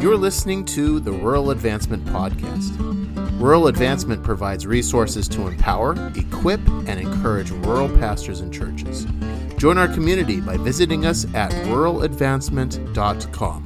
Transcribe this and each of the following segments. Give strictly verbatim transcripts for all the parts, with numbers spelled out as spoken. You're listening to the Rural Advancement Podcast. Rural Advancement provides resources to empower, equip, and encourage rural pastors and churches. Join our community by visiting us at rural advancement dot com.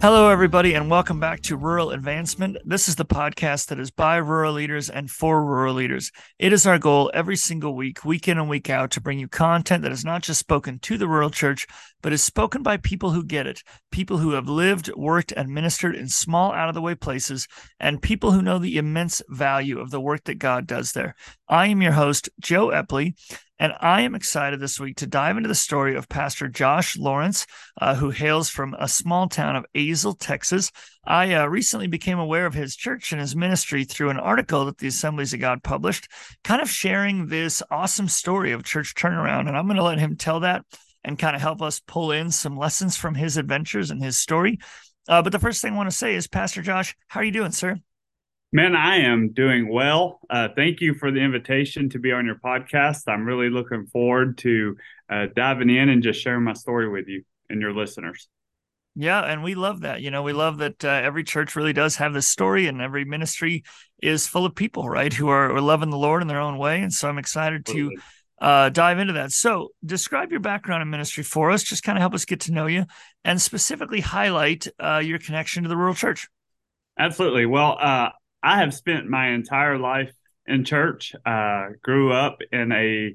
Hello, everybody, and welcome back to Rural Advancement. This is the podcast that is by rural leaders and for rural leaders. It is our goal every single week, week in and week out, to bring you content that is not just spoken to the rural church, but is spoken by people who get it, people who have lived, worked, and ministered in small, out-of-the-way places, and people who know the immense value of the work that God does there. I am your host, Joe Epley, and I am excited this week to dive into the story of Pastor Josh Lowrance, uh, who hails from a small town of Azle, Texas. I uh, recently became aware of his church and his ministry through an article that the Assemblies of God published, kind of sharing this awesome story of church turnaround, and I'm going to let him tell that and kind of help us pull in some lessons from his adventures and his story. Uh, but the first thing I want to say is, Pastor Josh, how are you doing, sir? Man, I am doing well. Uh, thank you for the invitation to be on your podcast. I'm really looking forward to uh, diving in and just sharing my story with you and your listeners. Yeah, and we love that. You know, we love that uh, every church really does have this story, and every ministry is full of people, right, who are, are loving the Lord in their own way. And so I'm excited Absolutely. to Uh, dive into that. So describe your background in ministry for us, just kind of help us get to know you, and specifically highlight uh, your connection to the rural church. Absolutely. Well, uh, I have spent my entire life in church, uh, grew up in a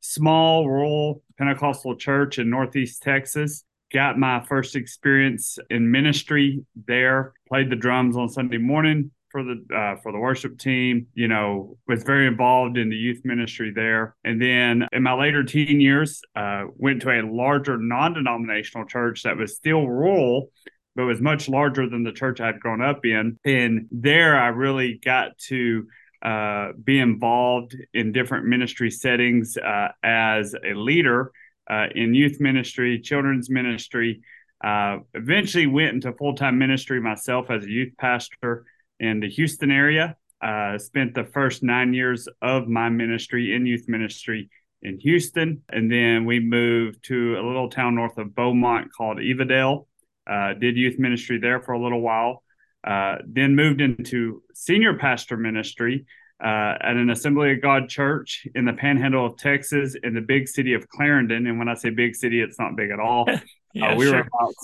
small rural Pentecostal church in Northeast Texas, got my first experience in ministry there, played the drums on Sunday morning for the uh, for the worship team, you know, was very involved in the youth ministry there. And then in my later teen years, uh, went to a larger non-denominational church that was still rural, but was much larger than the church I'd grown up in. And there I really got to uh, be involved in different ministry settings uh, as a leader uh, in youth ministry, children's ministry. Uh, eventually went into full-time ministry myself as a youth pastor in the Houston area. Uh, spent the first nine years of my ministry in youth ministry in Houston. And then we moved to a little town north of Beaumont called Evadale. Uh, did youth ministry there for a little while. Uh, then moved into senior pastor ministry uh, at an Assembly of God church in the panhandle of Texas in the big city of Clarendon. And when I say big city, it's not big at all. Yeah, uh, we, sure. were about,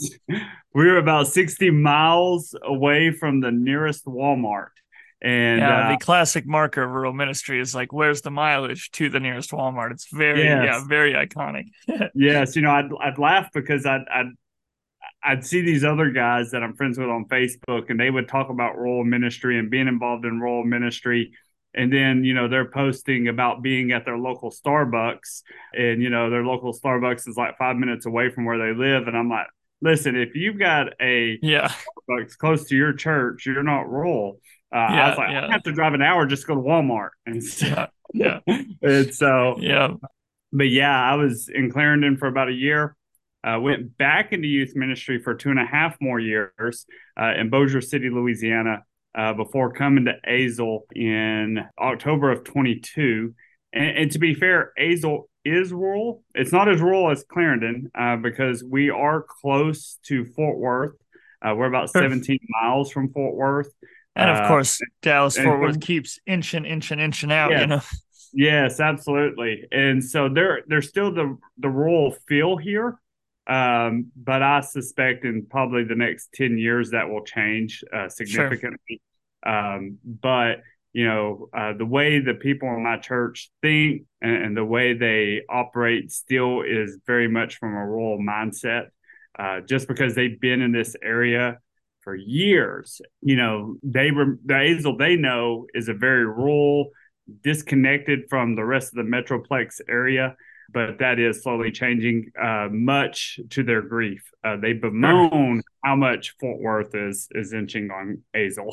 we were about sixty miles away from the nearest Walmart. And yeah, the uh, classic marker of rural ministry is like, where's the mileage to the nearest Walmart? It's very, yes. yeah, very iconic. yes. You know, I'd, I'd laugh because I'd, I'd, I'd see these other guys that I'm friends with on Facebook, and they would talk about rural ministry and being involved in rural ministry. And then, you know, they're posting about being at their local Starbucks, and, you know, their local Starbucks is like five minutes away from where they live. And I'm like, listen, if you've got a yeah. Starbucks close to your church, you're not rural. Uh, yeah, I was like, yeah. I have to drive an hour, just go to Walmart. And so, yeah. yeah. and so, yeah. But yeah, I was in Clarendon for about a year. Uh, went back into youth ministry for two and a half more years uh, in Bossier City, Louisiana, Uh, before coming to Azle in October of twenty-two. And, and to be fair, Azle is rural. It's not as rural as Clarendon uh, because we are close to Fort Worth. Uh, we're about seventeen miles from Fort Worth. And of course, uh, Dallas, Fort Worth keeps inching, inching, inching out, yeah. you know. Yes, absolutely. And so there, there's still the, the rural feel here. Um, but I suspect in probably the next ten years that will change uh, significantly. Sure. Um, but, you know, uh, the way the people in my church think and, and the way they operate still is very much from a rural mindset. Uh, just because they've been in this area for years, you know, they were, the Azle they know is a very rural, disconnected from the rest of the Metroplex area. But that is slowly changing, uh, much to their grief. Uh, they bemoan how much Fort Worth is is inching on Azle.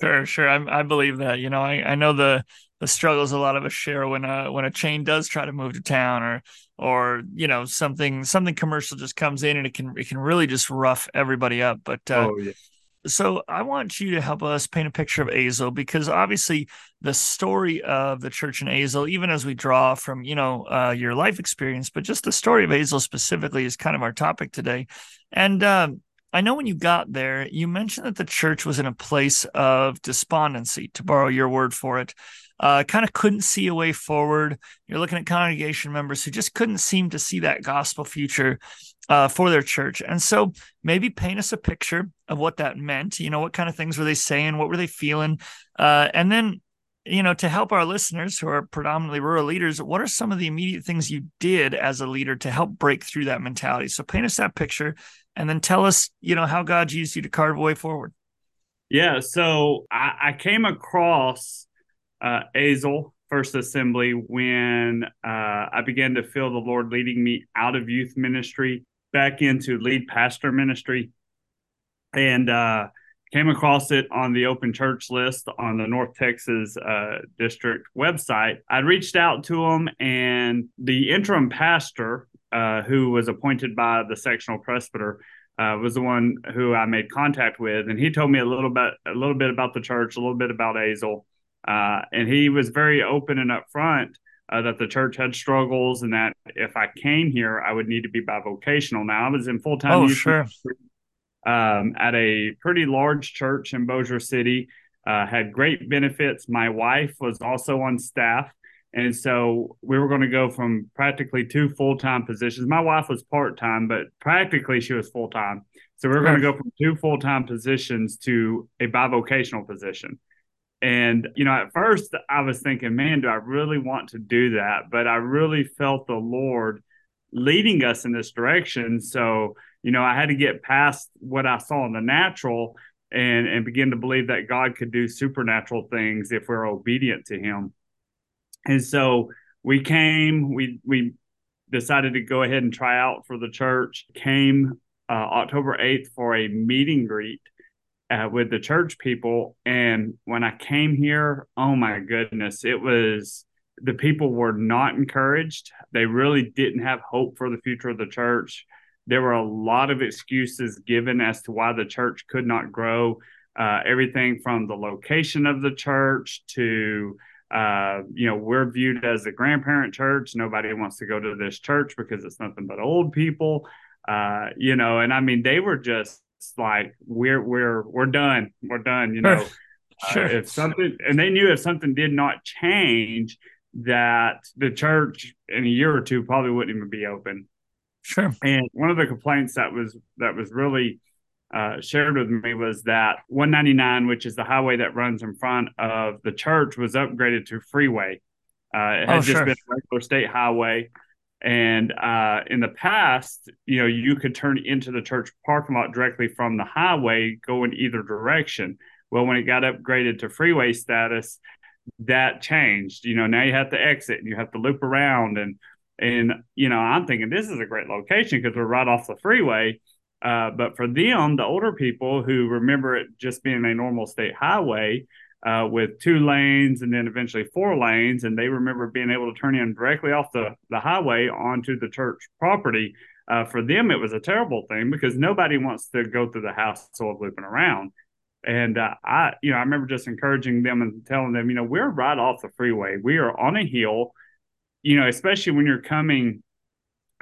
sure, sure. I, I believe that. You know, I, I know the, the struggles a lot of us share when a, when a chain does try to move to town, or or you know something something commercial just comes in, and it can it can really just rough everybody up. But uh, oh, yeah. So I want you to help us paint a picture of Azle, because obviously the story of the church in Azle, even as we draw from, you know, uh, your life experience, but just the story of Azle specifically is kind of our topic today. And um, I know when you got there, you mentioned that the church was in a place of despondency, to borrow your word for it. Uh, kind of couldn't see a way forward. You're looking at congregation members who just couldn't seem to see that gospel future uh, for their church. And so maybe paint us a picture of what that meant. You know, what kind of things were they saying? What were they feeling? Uh, and then, you know, to help our listeners who are predominantly rural leaders, what are some of the immediate things you did as a leader to help break through that mentality? So paint us that picture and then tell us, you know, how God used you to carve a way forward. Yeah. So I, I came across Uh, Azle First Assembly when uh, I began to feel the Lord leading me out of youth ministry back into lead pastor ministry, and uh, came across it on the open church list on the North Texas uh, district website. I reached out to him, and the interim pastor uh, who was appointed by the sectional presbyter Uh, was the one who I made contact with, and he told me a little bit, a little bit about the church, a little bit about Azle. Uh, and he was very open and upfront uh, that the church had struggles, and that if I came here, I would need to be bivocational. Now, I was in full-time oh, youth sure. um, at a pretty large church in Bossier City, uh, had great benefits. My wife was also on staff, and so we were going to go from practically two full-time positions. My wife was part-time, but practically she was full-time. So we were going to go from two full-time positions to a bivocational position. And, you know, at first I was thinking, man, do I really want to do that? But I really felt the Lord leading us in this direction. So, you know, I had to get past what I saw in the natural and, and begin to believe that God could do supernatural things if we're obedient to him. And so we came, we we decided to go ahead and try out for the church, came uh, October eighth for a meet and greet Uh, with the church people. And when I came here, oh my goodness, it was, the people were not encouraged. They really didn't have hope for the future of the church. There were a lot of excuses given as to why the church could not grow. Uh, everything from the location of the church to, uh, you know, we're viewed as a grandparent church. Nobody wants to go to this church because it's nothing but old people, uh, you know, and I mean, they were just, it's like we're we're we're done. We're done. You know, sure. uh, if something, and they knew if something did not change, that the church in a year or two probably wouldn't even be open. Sure. And one of the complaints that was that was really uh, shared with me was that one ninety-nine, which is the highway that runs in front of the church, was upgraded to freeway. Uh, it had oh, just sure. been a regular state highway. And uh, in the past, you know, you could turn into the church parking lot directly from the highway, go in either direction. Well, when it got upgraded to freeway status, that changed. You know, now you have to exit and you have to loop around. And, and you know, I'm thinking this is a great location because we're right off the freeway. Uh, but for them, the older people who remember it just being a normal state highway, Uh, with two lanes and then eventually four lanes. And they remember being able to turn in directly off the, the highway onto the church property. Uh, for them, it was a terrible thing because nobody wants to go through the hassle of looping around. And uh, I, you know, I remember just encouraging them and telling them, you know, we're right off the freeway. We are on a hill, you know, especially when you're coming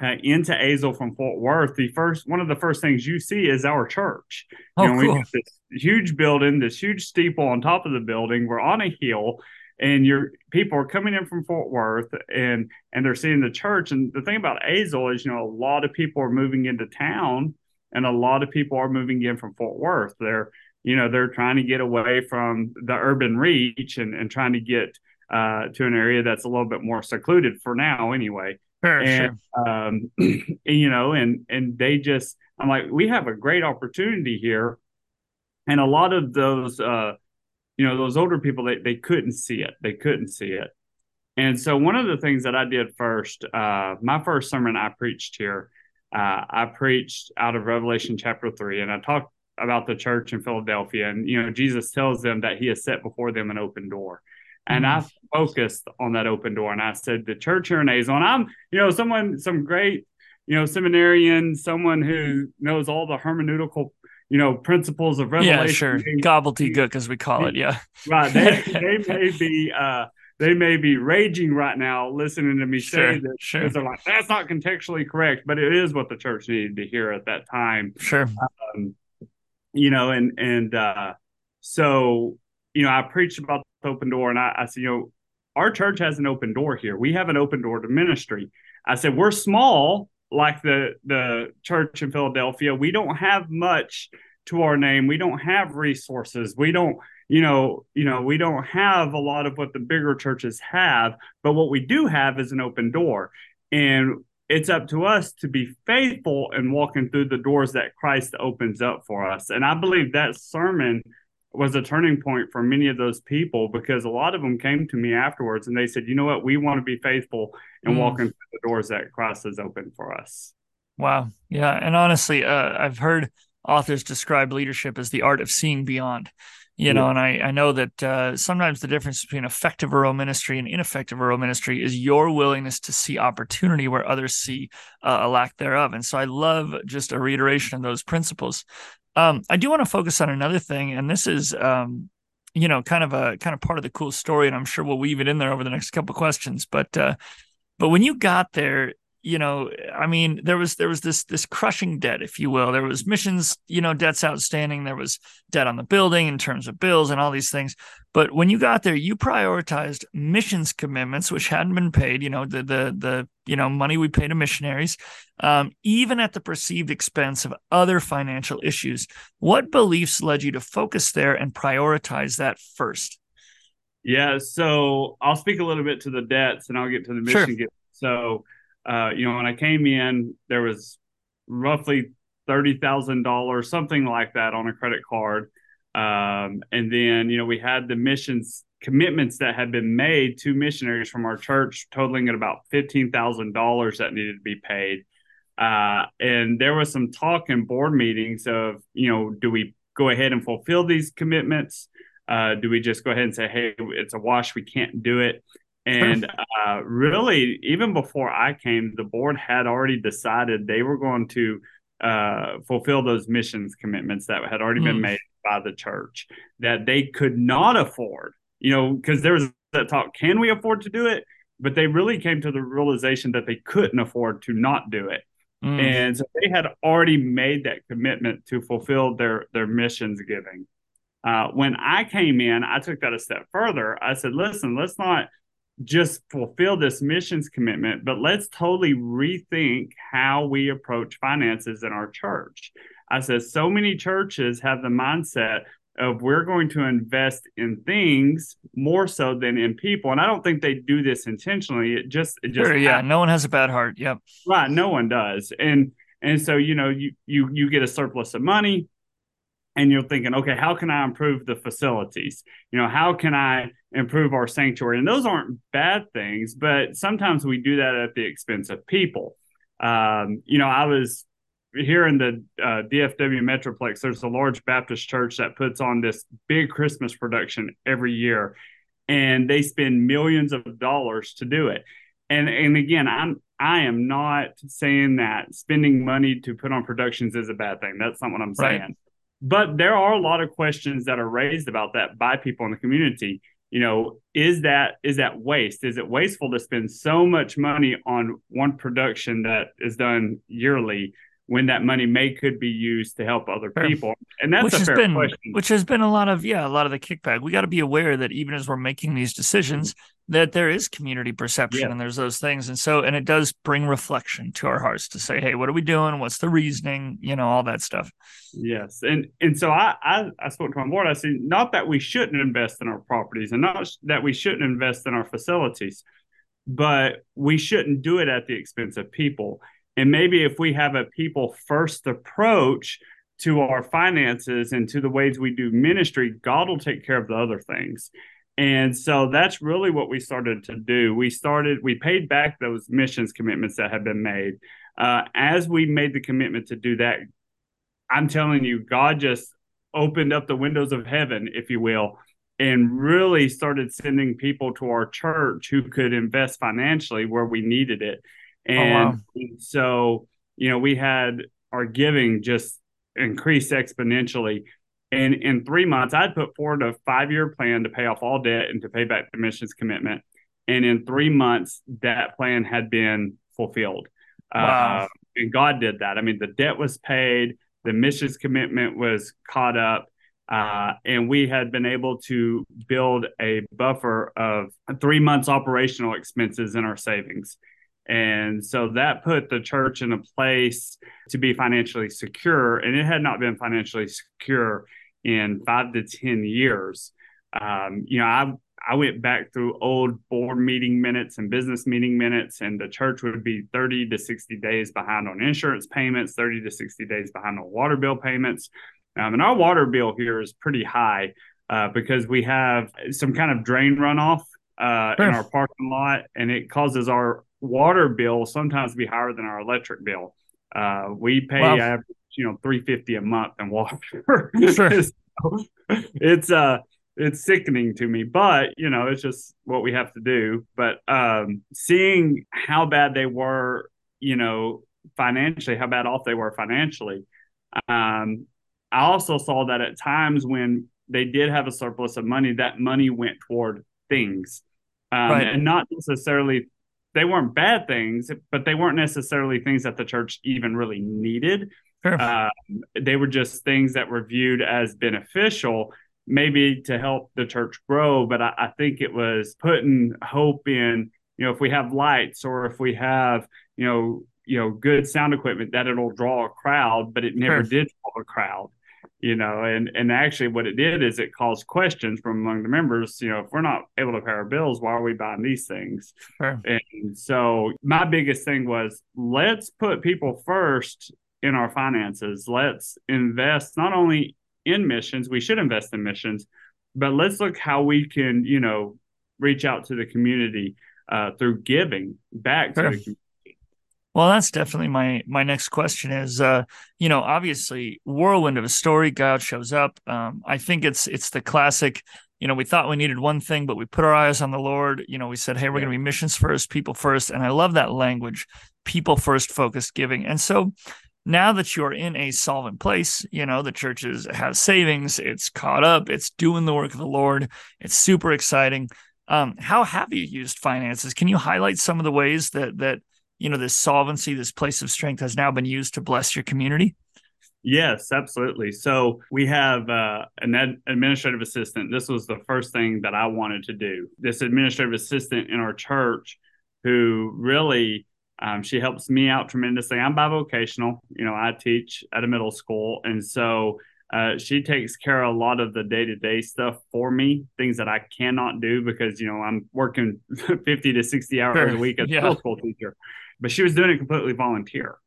uh, into Azle from Fort Worth. The first, one of the first things you see is our church. Oh, you know, cool. We huge building, this huge steeple on top of the building. We're on a hill, and your people are coming in from Fort Worth, and and they're seeing the church. And the thing about Azle is, you know, a lot of people are moving into town, and a lot of people are moving in from Fort Worth. They're, you know, they're trying to get away from the urban reach and, and trying to get uh, to an area that's a little bit more secluded for now anyway. Sure, and, sure. Um, and, you know, and and they just, I'm like, we have a great opportunity here. And a lot of those, uh, you know, those older people, they, they couldn't see it. They couldn't see it. And so one of the things that I did first, uh, my first sermon I preached here, uh, I preached out of Revelation chapter three. And I talked about the church in Philadelphia. And, you know, Jesus tells them that he has set before them an open door. And mm-hmm. I focused on that open door. And I said, the church here in Azle, and I'm, you know, someone, some great, you know, seminarian, someone who knows all the hermeneutical you know, principles of revelation. Yeah, sure. They, gobbledygook, as we call it. Yeah. Right. They, they may be uh, they may be raging right now listening to me sure, say this. Sure. Because they're like, that's not contextually correct, but it is what the church needed to hear at that time. Sure. Um, you know, and and uh, so, you know, I preached about the open door, and I, I said, you know, our church has an open door here. We have an open door to ministry. I said, we're small, like the the church in Philadelphia. We don't have much to our name. We don't have resources. We don't, you know, you know, we don't have a lot of what the bigger churches have. But what we do have is an open door. And it's up to us to be faithful in walking through the doors that Christ opens up for us. And I believe that sermon was a turning point for many of those people, because a lot of them came to me afterwards and they said, you know what, we want to be faithful and mm. walking through the doors that Christ has opened for us. Wow. Yeah. And honestly, uh, I've heard authors describe leadership as the art of seeing beyond, you yeah. know, and I, I know that uh, sometimes the difference between effective rural ministry and ineffective rural ministry is your willingness to see opportunity where others see uh, a lack thereof. And so I love just a reiteration of those principles. Um, I do want to focus on another thing, and this is, um, you know, kind of a kind of part of the cool story, and I'm sure we'll weave it in there over the next couple of questions. But uh, but when you got there, you know, I mean, there was there was this this crushing debt, if you will. There was missions, you know, debts outstanding. There was debt on the building in terms of bills and all these things. But when you got there, you prioritized missions commitments, which hadn't been paid. You know, the the the you know money we pay to missionaries, um, even at the perceived expense of other financial issues. What beliefs led you to focus there and prioritize that first? Yeah, so I'll speak a little bit to the debts, and I'll get to the mission. Sure. So. Uh, you know, when I came in, there was roughly thirty thousand dollars, something like that, on a credit card. Um, and then, you know, we had the missions commitments that had been made to missionaries from our church, totaling at about fifteen thousand dollars that needed to be paid. Uh, and there was some talk in board meetings of, you know, do we go ahead and fulfill these commitments? Uh, do we just go ahead and say, hey, it's a wash, we can't do it? And uh, really, even before I came, the board had already decided they were going to uh, fulfill those missions commitments that had already mm. been made by the church, that they could not afford, you know, because there was that talk, can we afford to do it? But they really came to the realization that they couldn't afford to not do it. Mm. And so they had already made that commitment to fulfill their, their missions giving. Uh, when I came in, I took that a step further. I said, listen, let's not just fulfill this missions commitment, but let's totally rethink how we approach finances in our church. I said, so many churches have the mindset of we're going to invest in things more so than in people. And I don't think they do this intentionally. It just, it just, sure, yeah. No one has a bad heart. Yep. Right. No one does. And, and so, you know, you, you, you get a surplus of money and you're thinking, okay, how can I improve the facilities? You know, how can I improve our sanctuary? And those aren't bad things, but sometimes we do that at the expense of people. Um, you know, I was here in the uh, D F W Metroplex. There's a large Baptist church that puts on this big Christmas production every year, and they spend millions of dollars to do it. And and again, I'm I am not saying that spending money to put on productions is a bad thing. That's not what I'm saying. Right. But there are a lot of questions that are raised about that by people in the community. You know, is that is that waste? Is it wasteful to spend so much money on one production that is done yearly when that money may could be used to help other people? And that's which a fair been, question. Which has been a lot of, yeah, a lot of the kickback. We got to be aware that even as we're making these decisions, that there is community perception yeah. and there's those things. And so, and it does bring reflection to our hearts to say, hey, what are we doing? What's the reasoning? You know, all that stuff. Yes. And and so I, I, I spoke to my board. I said, not that we shouldn't invest in our properties and not that we shouldn't invest in our facilities, but we shouldn't do it at the expense of people. And maybe if we have a people first approach to our finances and to the ways we do ministry, God will take care of the other things. And so that's really what we started to do. We started, we paid back those missions commitments that had been made. Uh, as we made the commitment to do that, I'm telling you, God just opened up the windows of heaven, if you will, and really started sending people to our church who could invest financially where we needed it. And oh, wow. so, you know, we had our giving just increased exponentially. And in three months, I'd put forward a five-year plan to pay off all debt and to pay back the missions commitment. And in three months, that plan had been fulfilled. Wow. Uh, and God did that. I mean, the debt was paid. The missions commitment was caught up. Uh, and we had been able to build a buffer of three months operational expenses in our savings. And so that put the church in a place to be financially secure. And it had not been financially secure in five to ten years. Um, you know, I I went back through old board meeting minutes and business meeting minutes, and the church would be thirty to sixty days behind on insurance payments, thirty to sixty days behind on water bill payments. Um, and our water bill here is pretty high uh, because we have some kind of drain runoff uh, in our parking lot, and it causes our water bill sometimes to be higher than our electric bill. Uh, we pay, wow. average, you know, three hundred fifty dollars a month in water. Sure. So it's uh, it's sickening to me, but, you know, it's just what we have to do. But um, seeing how bad they were, you know, financially, how bad off they were financially, um I also saw that at times when they did have a surplus of money, that money went toward things. Um, right. And not necessarily, they weren't bad things, but they weren't necessarily things that the church even really needed. Um, they were just things that were viewed as beneficial, maybe to help the church grow. But I, I think it was putting hope in, you know, if we have lights or if we have, you know, you know, good sound equipment, that it'll draw a crowd, but it never Perfect. did draw a crowd. You know, and, and actually what it did is it caused questions from among the members. You know, if we're not able to pay our bills, why are we buying these things? Sure. And so my biggest thing was, let's put people first in our finances. Let's invest not only in missions, we should invest in missions, but let's look how we can, you know, reach out to the community uh, through giving back sure. to the community. Well, that's definitely my my next question is, uh, you know, obviously whirlwind of a story, God shows up. Um, I think it's it's the classic, you know, we thought we needed one thing, but we put our eyes on the Lord. You know, we said, hey, we're yeah. going to be missions first, people first. And I love that language, people first focused giving. And so now that you're in a solvent place, you know, the church is, has savings, it's caught up, it's doing the work of the Lord. It's super exciting. Um, how have you used finances? Can you highlight some of the ways that that you know, this solvency, this place of strength has now been used to bless your community? Yes, absolutely. So we have uh, an ad- administrative assistant. This was the first thing that I wanted to do. This administrative assistant in our church who really, um, she helps me out tremendously. I'm bivocational. You know, I teach at a middle school. And so uh, she takes care of a lot of the day-to-day stuff for me, things that I cannot do because, you know, I'm working fifty to sixty hours sure. a week as a yeah. middle school teacher. But she was doing it completely volunteer.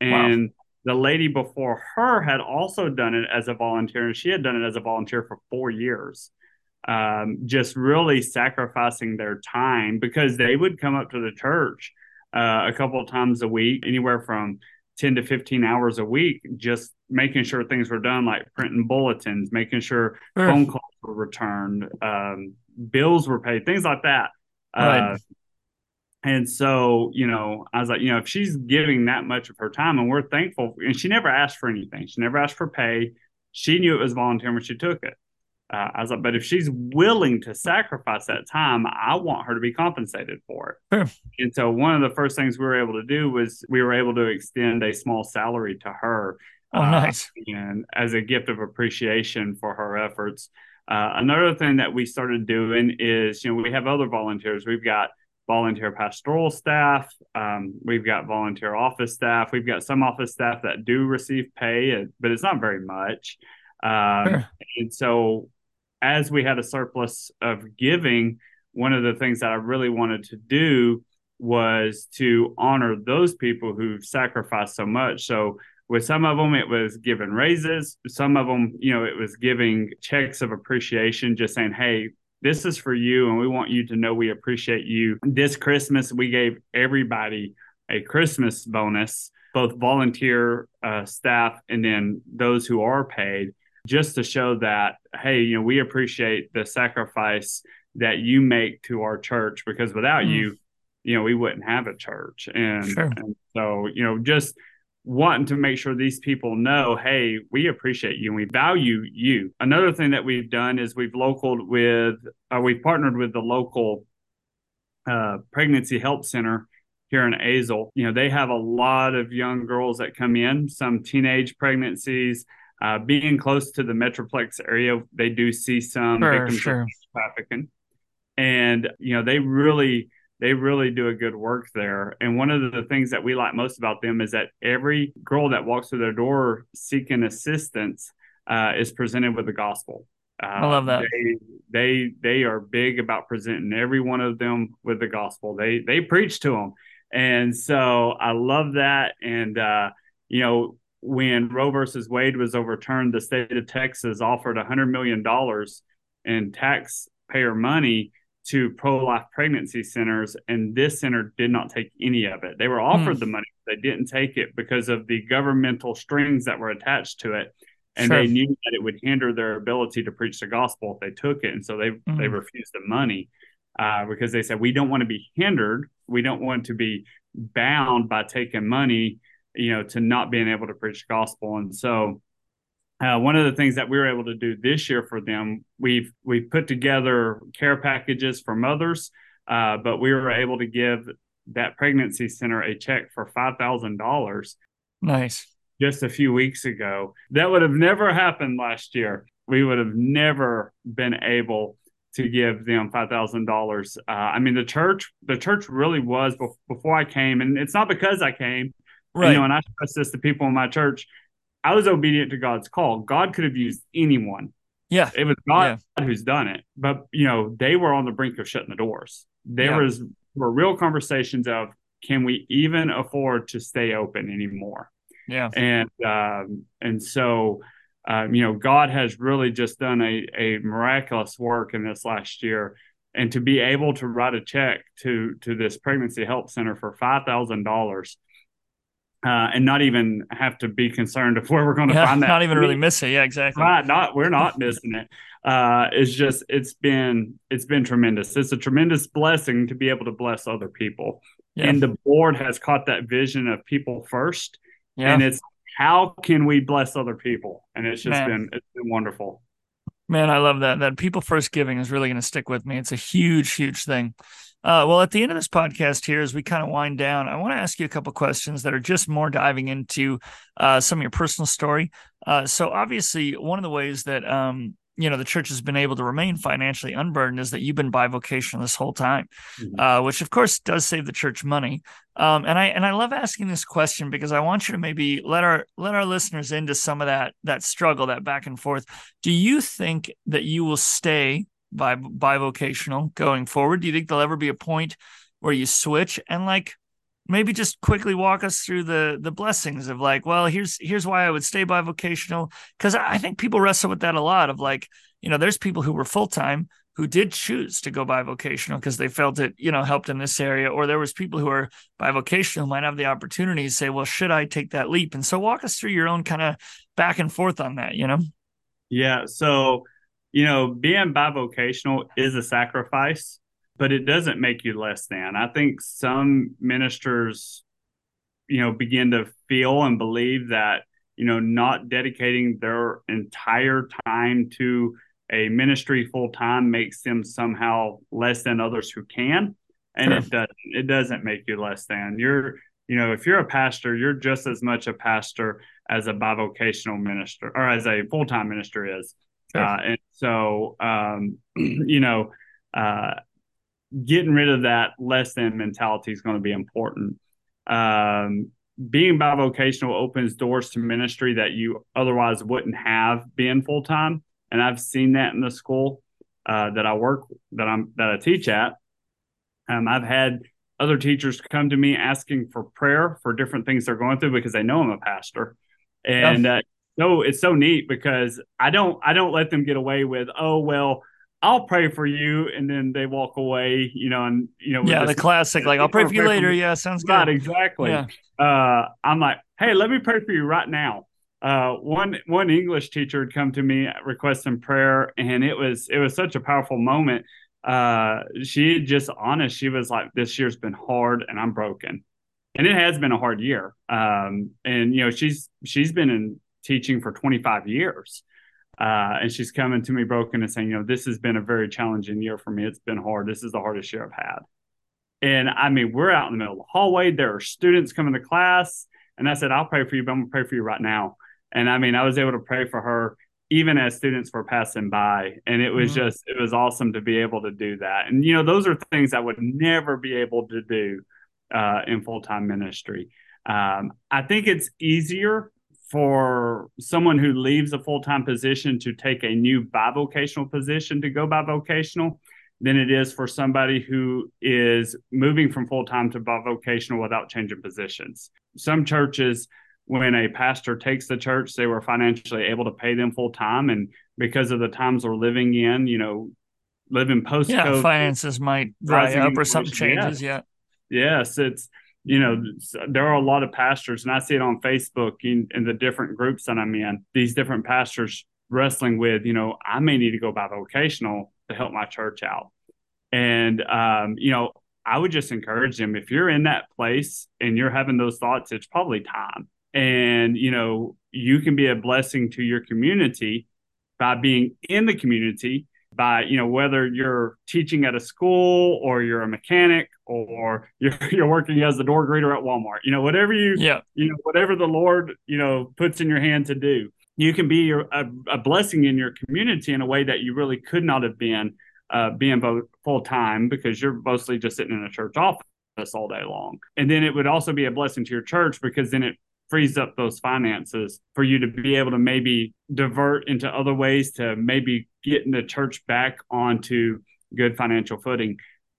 And wow. the lady before her had also done it as a volunteer, and she had done it as a volunteer for four years, um, just really sacrificing their time because they would come up to the church uh, a couple of times a week, anywhere from ten to fifteen hours a week, just making sure things were done, like printing bulletins, making sure sure. phone calls were returned, um, bills were paid, things like that. Right. Uh, And so, you know, I was like, you know, if she's giving that much of her time, and we're thankful, and she never asked for anything. She never asked for pay. She knew it was volunteer when she took it. Uh, I was like, but if she's willing to sacrifice that time, I want her to be compensated for it. Sure. And so one of the first things we were able to do was we were able to extend a small salary to her. Oh, uh, nice. And as a gift of appreciation for her efforts. Uh, another thing that we started doing is, you know, we have other volunteers. We've got volunteer pastoral staff. Um, we've got volunteer office staff. We've got some office staff that do receive pay, but it's not very much. Um, sure. And so as we had a surplus of giving, one of the things that I really wanted to do was to honor those people who've sacrificed so much. So with some of them, it was giving raises. Some of them, you know, it was giving checks of appreciation, just saying, hey, this is for you, and we want you to know we appreciate you. This Christmas, we gave everybody a Christmas bonus, both volunteer uh, staff and then those who are paid, just to show that, hey, you know, we appreciate the sacrifice that you make to our church, because without mm. you, you know, we wouldn't have a church. And, sure. and so, you know, just wanting to make sure these people know, hey, we appreciate you and we value you. Another thing that we've done is we've localed with, uh, we've partnered with the local uh, pregnancy help center here in Azle. You know, they have a lot of young girls that come in, some teenage pregnancies. Uh, being close to the Metroplex area, they do see some sure, victims sure. of trafficking, and you know they really. They really do a good work there. And one of the things that we like most about them is that every girl that walks through their door seeking assistance uh, is presented with the gospel. Uh, I love that. They, they they are big about presenting every one of them with the gospel. They they preach to them. And so I love that. And, uh, you know, when Roe versus Wade was overturned, the state of Texas offered one hundred million dollars in taxpayer money to pro-life pregnancy centers, and this center did not take any of it. They were offered mm. the money, but they didn't take it because of the governmental strings that were attached to it, and sure. they knew that it would hinder their ability to preach the gospel if they took it, and so they mm. they refused the money uh, because they said, we don't want to be hindered, we don't want to be bound by taking money, you know, to not being able to preach the gospel. And so Uh, one of the things that we were able to do this year for them, we've we've put together care packages for mothers, uh, but we were able to give that pregnancy center a check for five thousand dollars. Nice. Just a few weeks ago. That would have never happened last year. We would have never been able to give them five thousand dollars. Uh, I mean, the church, the church really was be- before I came, and it's not because I came. Right. You know, and I trust this to people in my church. I was obedient to God's call. God could have used anyone. Yeah. It was God yeah. who's done it. But, you know, they were on the brink of shutting the doors. There yeah. was were real conversations of, can we even afford to stay open anymore? Yeah. And, um, and so, um, you know, God has really just done a, a miraculous work in this last year. And to be able to write a check to, to this pregnancy help center for five thousand dollars, Uh, and not even have to be concerned of where we're going to yeah, find that. Not even really miss it. Yeah, exactly. Right. Not we're not missing it. Uh, it's just it's been it's been tremendous. It's a tremendous blessing to be able to bless other people. Yeah. And the board has caught that vision of people first. Yeah. And it's how can we bless other people? And it's just Man. been it's been wonderful. Man, I love that. That people first giving is really going to stick with me. It's a huge, huge thing. Uh, well, at the end of this podcast here, as we kind of wind down, I want to ask you a couple of questions that are just more diving into uh, some of your personal story. Uh, so obviously, one of the ways that, um, you know, the church has been able to remain financially unburdened is that you've been bivocational this whole time, mm-hmm. uh, which, of course, does save the church money. Um, and I and I love asking this question because I want you to maybe let our let our listeners into some of that that struggle, that back and forth. Do you think that you will stay By bivocational going forward? Do you think there'll ever be a point where you switch? And like, maybe just quickly walk us through the the blessings of like, well, here's here's why I would stay bivocational, because I think people wrestle with that a lot. Of like, you know, there's people who were full time who did choose to go bivocational because they felt it, you know, helped in this area, or there was people who are bivocational who might have the opportunity to say, well, should I take that leap? And so, walk us through your own kind of back and forth on that, you know? Yeah. So, you know, being bivocational is a sacrifice, but it doesn't make you less than. I think some ministers, you know, begin to feel and believe that, you know, not dedicating their entire time to a ministry full time makes them somehow less than others who can. And sure. it doesn't, it doesn't make you less than. You're, you know, if you're a pastor, you're just as much a pastor as a bivocational minister or as a full time minister is. Uh, and so, um, you know, uh, getting rid of that less than mentality is going to be important. Um, being bivocational opens doors to ministry that you otherwise wouldn't have being full time. And I've seen that in the school uh, that I work, that I'm, that I teach at. Um, I've had other teachers come to me asking for prayer for different things they're going through because they know I'm a pastor. And yes. uh, No, it's so neat because I don't I don't let them get away with, oh, well, I'll pray for you. And then they walk away, you know, and, you know, yeah, the classic, like, I'll pray for you later. Yeah, sounds good. Right, exactly. Yeah. Uh, I'm like, hey, let me pray for you right now. Uh, one one English teacher had come to me requesting prayer, and it was it was such a powerful moment. Uh, she just honest. She was like, this year's been hard and I'm broken. and it has been a hard year. Um, and, you know, she's she's been in teaching for twenty-five years. Uh, and she's coming to me broken and saying, you know, this has been a very challenging year for me. It's been hard. This is the hardest year I've had. And I mean, we're out in the middle of the hallway. There are students coming to class. And I said, I'll pray for you, but I'm going to pray for you right now. And I mean, I was able to pray for her even as students were passing by. And it was mm-hmm. just, it was awesome to be able to do that. And, you know, those are things I would never be able to do uh, in full-time ministry. Um, I think it's easier for someone who leaves a full-time position to take a new bivocational position to go bivocational than it is for somebody who is moving from full-time to bivocational without changing positions. Some churches, when a pastor takes the church, they were financially able to pay them full-time. And because of the times we're living in, you know, living post-COVID. Yeah, finances might dry up or something changes, yeah. yeah. Yes, it's, you know, there are a lot of pastors, and I see it on Facebook in, in the different groups that I'm in, these different pastors wrestling with, you know, I may need to go bivocational to help my church out. And, um, you know, I would just encourage them, if you're in that place and you're having those thoughts, it's probably time. And, you know, you can be a blessing to your community by being in the community, by, you know, whether you're teaching at a school or you're a mechanic or you're, you're working as the door greeter at Walmart, you know, whatever you, yeah. you know, whatever the Lord, you know, puts in your hand to do, you can be your, a, a blessing in your community in a way that you really could not have been uh, being both full time, because you're mostly just sitting in a church office all day long. And then it would also be a blessing to your church, because then it frees up those finances for you to be able to maybe divert into other ways to maybe getting the church back onto good financial footing.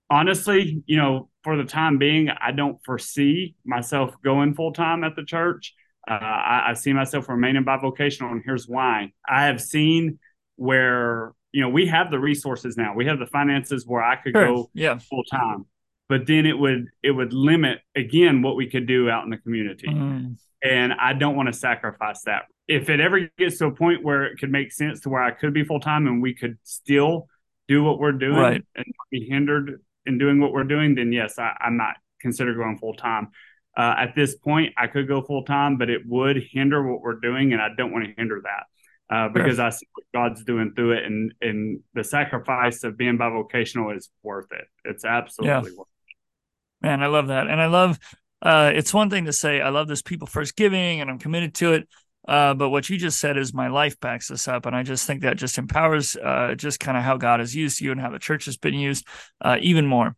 Honestly, you know, for the time being, I don't foresee myself going full time at the church. Uh, I, I see myself remaining bivocational, and here's why. I have seen where, you know, we have the resources now. We have the finances where I could sure. go yeah. full time, but then it would it would limit again what we could do out in the community. Mm. And I don't want to sacrifice that. If it ever gets to a point where it could make sense to where I could be full-time and we could still do what we're doing right. and not be hindered in doing what we're doing, then yes, I, I might consider going full-time. Uh, at this point, I could go full-time, but it would hinder what we're doing, and I don't want to hinder that uh, because sure. I see what God's doing through it, and, and the sacrifice of being bivocational is worth it. It's absolutely yeah. worth it. Man, I love that. And I love... Uh, it's one thing to say, I love this people first giving and I'm committed to it. Uh, but what you just said is my life backs this up. And I just think that just empowers uh, just kind of how God has used you and how the church has been used uh, even more.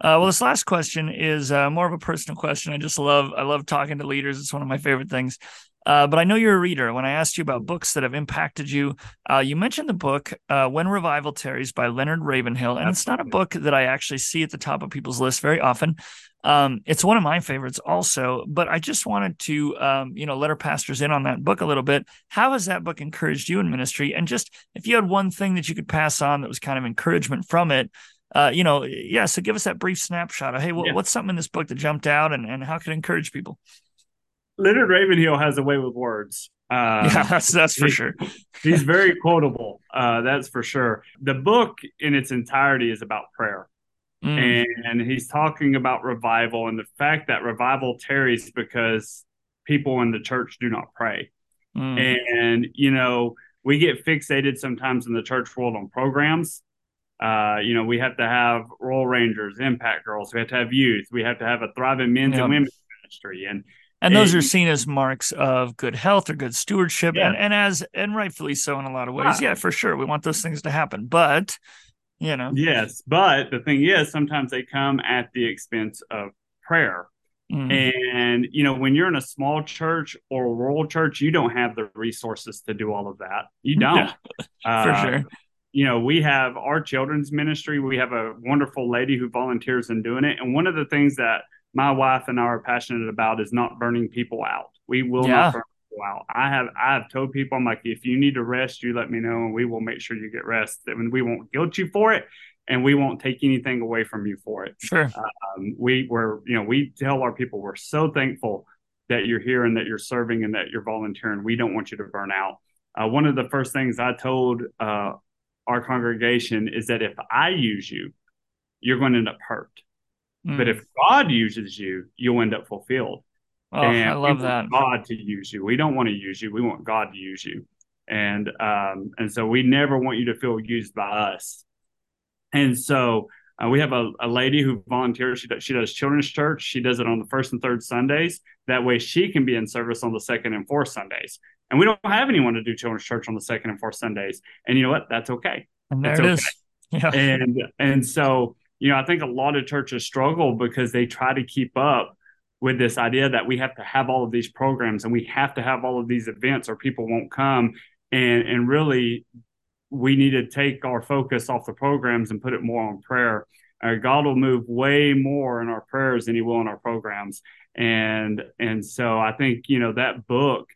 Uh, well, this last question is uh, more of a personal question. I just love I love talking to leaders. It's one of my favorite things. Uh, but I know you're a reader. When I asked you about books that have impacted you, uh, you mentioned the book uh, When Revival Tarries by Leonard Ravenhill. And it's not a book that I actually see at the top of people's list very often. Um, it's one of my favorites also, but I just wanted to, um, you know, let our pastors in on that book a little bit. How has that book encouraged you in ministry? And just if you had one thing that you could pass on that was kind of encouragement from it, uh, you know, yeah. So give us that brief snapshot of, hey, well, yeah. what's something in this book that jumped out and, and how could it encourage people? Leonard Ravenhill has a way with words. Uh, yeah, that's, that's for he, sure. He's very quotable. Uh, that's for sure. The book in its entirety is about prayer. Mm. And he's talking about revival and the fact that revival tarries because people in the church do not pray. Mm. And, you know, we get fixated sometimes in the church world on programs. Uh, you know, we have to have Royal Rangers, Impact Girls. We have to have youth. We have to have a thriving men's yep. and women's ministry. And And those are seen as marks of good health or good stewardship, yeah. and, and as and rightfully so in a lot of ways. Wow. Yeah, for sure. We want those things to happen. But, you know. Yes, but the thing is, sometimes they come at the expense of prayer. Mm-hmm. And, you know, when you're in a small church or a rural church, you don't have the resources to do all of that. You don't. uh, for sure. You know, we have our children's ministry. We have a wonderful lady who volunteers in doing it. And one of the things that my wife and I are passionate about is not burning people out. We will yeah. not burn people out. I have I have told people, I'm like, if you need to rest, you let me know, and we will make sure you get rest. And we won't guilt you for it, and we won't take anything away from you for it. Sure. Um, we were, you know, we tell our people we're so thankful that you're here and that you're serving and that you're volunteering. We don't want you to burn out. Uh, one of the first things I told uh, our congregation is that if I use you, you're going to end up hurt. Mm. But if God uses you, you'll end up fulfilled. Oh, and I love that. God to use you. We don't want to use you. We want God to use you. And um, and so we never want you to feel used by us. And so uh, we have a, a lady who volunteers. She does, she does children's church. She does it on the first and third Sundays. That way she can be in service on the second and fourth Sundays. And we don't have anyone to do children's church on the second and fourth Sundays. And you know what? That's okay. And there That's it okay. is. Yeah. And, and so, you know, I think a lot of churches struggle because they try to keep up with this idea that we have to have all of these programs and we have to have all of these events or people won't come. And, and really, we need to take our focus off the programs and put it more on prayer. Uh, God will move way more in our prayers than he will in our programs. And, and so I think, you know, that book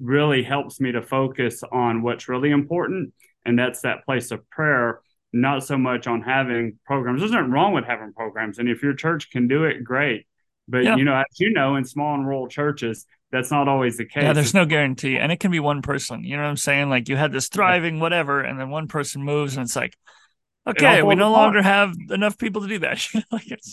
really helps me to focus on what's really important. And that's that place of prayer, not so much on having programs. There's nothing wrong with having programs. And if your church can do it, great. But, yeah. you know, as you know, in small and rural churches, that's not always the case. Yeah, there's no guarantee. And it can be one person. You know what I'm saying? Like you had this thriving whatever, and then one person moves and it's like, okay, we no longer have enough people to do that. like yes,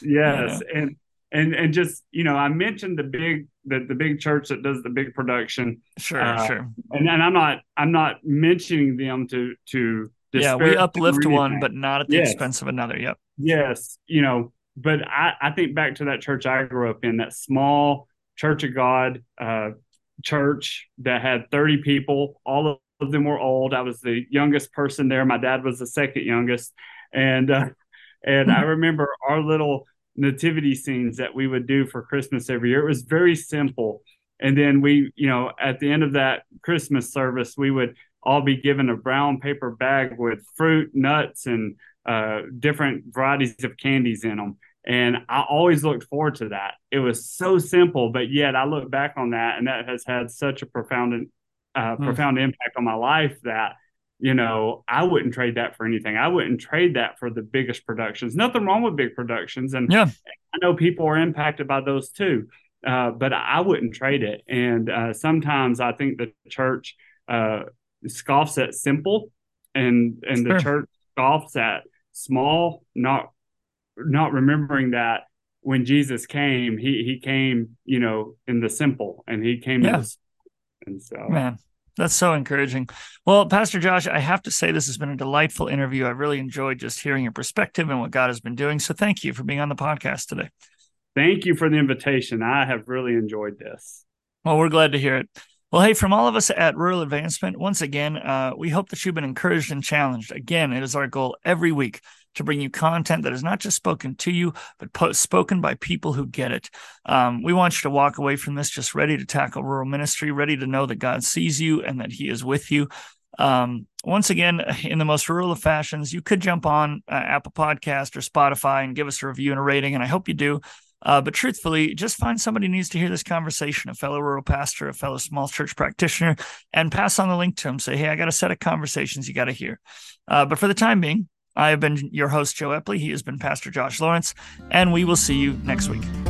yes. You know. And and and just, you know, I mentioned the big the, the big church that does the big production. Sure, uh, sure. And, and I'm not I'm not mentioning them to to Yeah, we uplift one, but not at the yes. expense of another. Yep. Yes. You know, but I, I think back to that church I grew up in, that small Church of God uh, church that had thirty people. All of them were old. I was the youngest person there. My dad was the second youngest. And, uh, and I remember our little nativity scenes that we would do for Christmas every year. It was very simple. And then we, you know, at the end of that Christmas service, we would all be given a brown paper bag with fruit, nuts, and uh, different varieties of candies in them. And I always looked forward to that. It was so simple, but yet I look back on that, and that has had such a profound, uh, mm. profound impact on my life that, you know, I wouldn't trade that for anything. I wouldn't trade that for the biggest productions. Nothing wrong with big productions. And, yeah. and I know people are impacted by those too, uh, but I wouldn't trade it. And uh, sometimes I think the church uh, scoffs at simple, and, and sure. the church scoffs at small, not not remembering that when Jesus came, he he came, you know, in the simple, and he came. Yeah. The, and so, man, that's so encouraging. Well, Pastor Josh, I have to say this has been a delightful interview. I really enjoyed just hearing your perspective and what God has been doing. So thank you for being on the podcast today. Thank you for the invitation. I have really enjoyed this. Well, we're glad to hear it. Well, hey, from all of us at Rural Advancement, once again, uh, we hope that you've been encouraged and challenged. Again, it is our goal every week to bring you content that is not just spoken to you, but po- spoken by people who get it. Um, we want you to walk away from this just ready to tackle rural ministry, ready to know that God sees you and that he is with you. Um, once again, in the most rural of fashions, you could jump on uh, Apple Podcast or Spotify and give us a review and a rating, and I hope you do. Uh, but truthfully, just find somebody who needs to hear this conversation, a fellow rural pastor, a fellow small church practitioner, and pass on the link to them. Say, hey, I got a set of conversations you got to hear. Uh, but for the time being, I have been your host, Joe Epley. He has been Pastor Josh Lowrance, and we will see you next week.